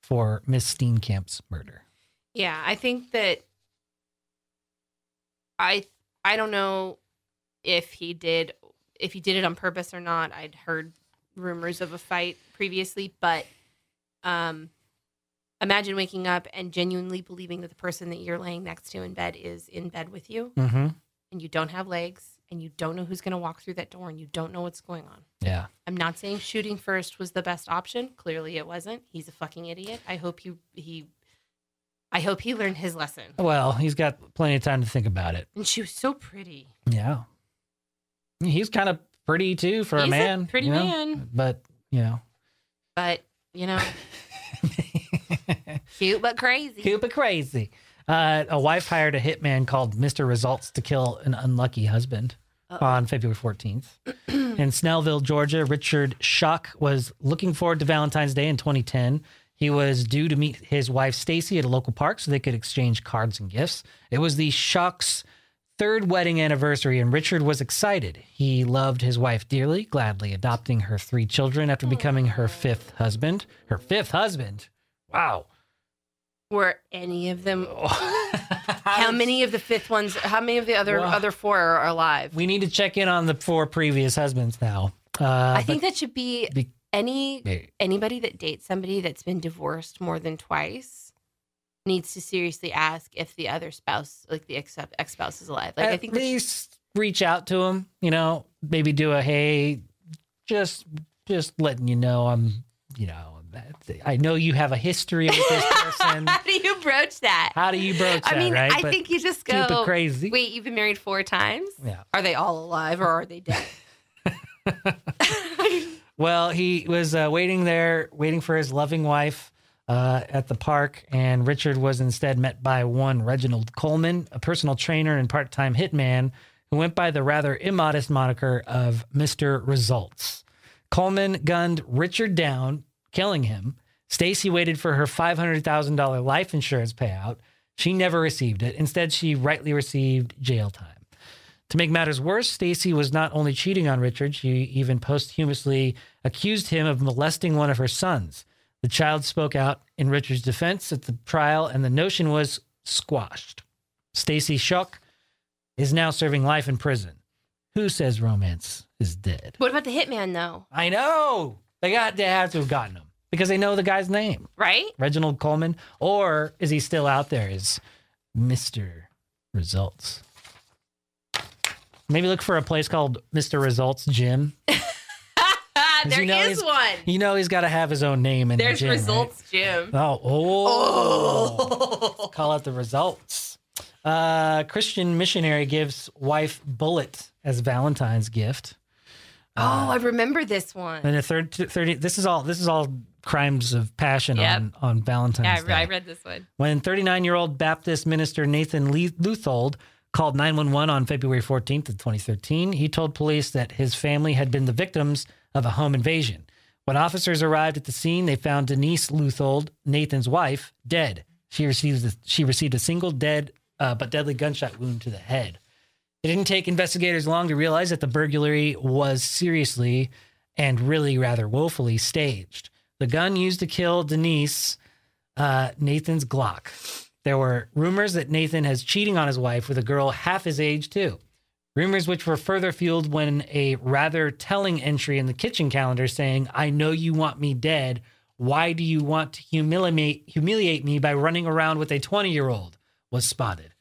for Miss Steenkamp's murder. Yeah, I think that I I don't know if he did if he did it on purpose or not. I'd heard rumors of a fight previously, but um. Imagine waking up and genuinely believing that the person that you're laying next to in bed is in bed with you, mm-hmm. and you don't have legs, and you don't know who's going to walk through that door, and you don't know what's going on. Yeah. I'm not saying shooting first was the best option. Clearly it wasn't. He's a fucking idiot. I hope he, he I hope he learned his lesson. Well, he's got plenty of time to think about it. And she was so pretty. Yeah. He's kind of pretty, too, for he's a man. A pretty man. Know? But, you know. But, you know. Cute but crazy. Cute but crazy. Uh, a wife hired a hitman called Mister Results to kill an unlucky husband Uh-oh. on February fourteenth. In Snellville, Georgia, Richard Schock was looking forward to Valentine's Day in twenty ten. He was due to meet his wife, Stacy, at a local park so they could exchange cards and gifts. It was the Schock's third wedding anniversary, and Richard was excited. He loved his wife dearly, gladly adopting her three children after becoming her fifth husband. Her fifth husband? Wow. Were any of them? How many of the fifth ones? How many of the other wow. other four are alive? We need to check in on the four previous husbands now. Uh, I think that should be, be any maybe. anybody that dates somebody that's been divorced more than twice needs to seriously ask if the other spouse, like the ex spouse, is alive. Like, At I think least should... reach out to him. You know, maybe do a hey, just just letting you know I'm, you know. I know you have a history with this person. How do you broach that? How do you broach I that, mean, right? I but think you just go, keep it crazy. Wait, you've been married four times? Yeah. Are they all alive or are they dead? Well, he was uh, waiting there, waiting for his loving wife uh, at the park, and Richard was instead met by one Reginald Coleman, a personal trainer and part-time hitman who went by the rather immodest moniker of Mister Results. Coleman gunned Richard down, killing him. Stacy waited for her five hundred thousand dollars life insurance payout. She never received it. Instead, she rightly received jail time. To make matters worse, Stacy was not only cheating on Richard, she even posthumously accused him of molesting one of her sons. The child spoke out in Richard's defense at the trial, and the notion was squashed. Stacy Shuck is now serving life in prison. Who says romance is dead? What about the hitman, though? I know! They got they have to have gotten him because they know the guy's name, right? Reginald Coleman, or is he still out there? Is Mister Results? Maybe look for a place called Mister Results Gym. There you know is one. You know he's got to have his own name in There's the gym. There's Results right? Gym. Oh, oh. oh. Call it the Results. Uh, Christian missionary gives wife bullet as Valentine's gift. Oh, uh, I remember this one. And the third, thirty. This is all. This is all crimes of passion yep. on, on Valentine's yeah, Day. Yeah, I read this one. When thirty-nine-year-old Baptist minister Nathan Le- Luthold called nine one one on February fourteenth of twenty thirteen, he told police that his family had been the victims of a home invasion. When officers arrived at the scene, they found Denise Luthold, Nathan's wife, dead. She received a, she received a single dead uh, but deadly gunshot wound to the head. It didn't take investigators long to realize that the burglary was seriously and really rather woefully staged. The gun used to kill Denise, uh, Nathan's Glock. There were rumors that Nathan has cheating on his wife with a girl half his age, too. Rumors which were further fueled when a rather telling entry in the kitchen calendar saying, "I know you want me dead. Why do you want to humiliate, humiliate me by running around with a twenty-year-old was spotted.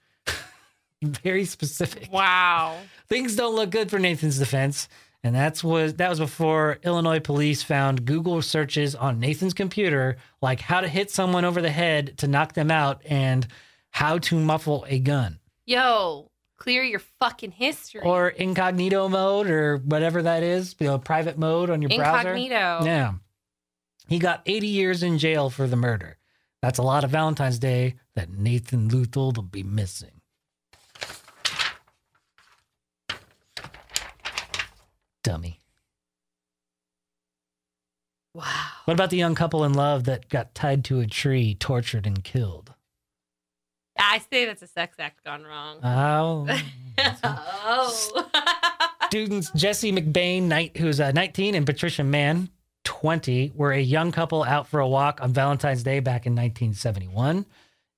Very specific. Wow. Things don't look good for Nathan's defense. And that's was that was before Illinois police found Google searches on Nathan's computer, like how to hit someone over the head to knock them out and how to muffle a gun. Yo, clear your fucking history. Or incognito mode or whatever that is, you know, private mode on your incognito. browser. Incognito. Yeah. He got eighty years in jail for the murder. That's a lot of Valentine's Day that Nathan Luthold will be missing. Dummy. Wow. What about the young couple in love that got tied to a tree, tortured, and killed? I say that's a sex act gone wrong. Oh. oh. Students Jesse McBain, who's nineteen, and Patricia Mann, twenty, were a young couple out for a walk on Valentine's Day back in nineteen seventy-one.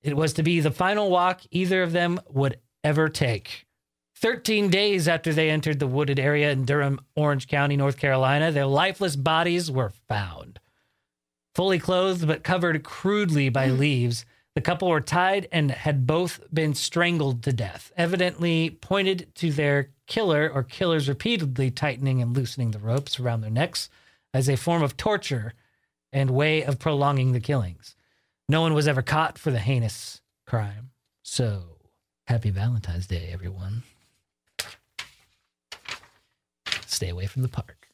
It was to be the final walk either of them would ever take. thirteen days after they entered the wooded area in Durham, Orange County, North Carolina, their lifeless bodies were found. Fully clothed but covered crudely by mm. leaves, the couple were tied and had both been strangled to death, evidently pointed to their killer or killers repeatedly tightening and loosening the ropes around their necks as a form of torture and way of prolonging the killings. No one was ever caught for the heinous crime. So, happy Valentine's Day, everyone. Stay away from the park.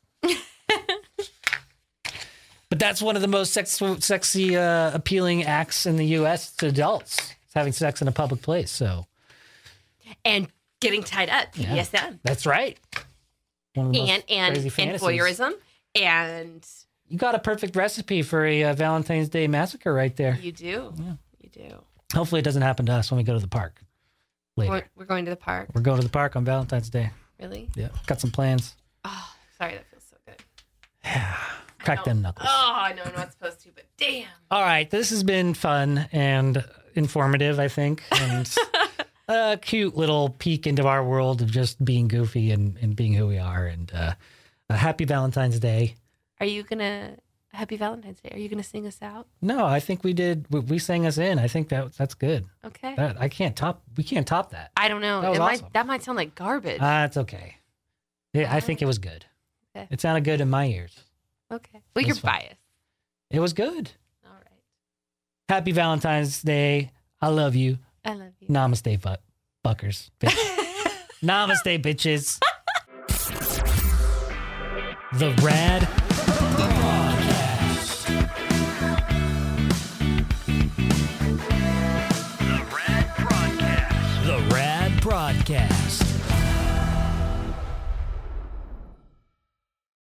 But that's one of the most sex, sexy, uh, appealing acts in the U S to adults. It's having sex in a public place. So, and getting tied up. Yeah, P D S M. That's right. One of the and and, and voyeurism. And you got a perfect recipe for a uh, Valentine's Day massacre right there. You do. Yeah. You do. Hopefully, it doesn't happen to us when we go to the park. later. We're, we're going to the park. We're going to the park on Valentine's Day. Really? Yeah. Got some plans. Oh, sorry. That feels so good. Yeah. Crack them knuckles. Oh, I know I'm not supposed to, but damn. All right. This has been fun and informative, I think. And a cute little peek into our world of just being goofy and, and being who we are. And uh, uh, happy Valentine's Day. Are you going to... Happy Valentine's Day. Are you going to sing us out? No, I think we did. We, we sang us in. I think that that's good. Okay. That, I can't top. We can't top that. I don't know. That was it awesome. Might, that might sound like garbage. Uh, it's okay. Yeah, I, I think know. It was good. Okay. It sounded good in my ears. Okay. Well, you're fun. Biased. It was good. All right. Happy Valentine's Day. I love you. I love you. Namaste, bu- buckers. Bitch. Namaste, bitches. The Rad Podcast.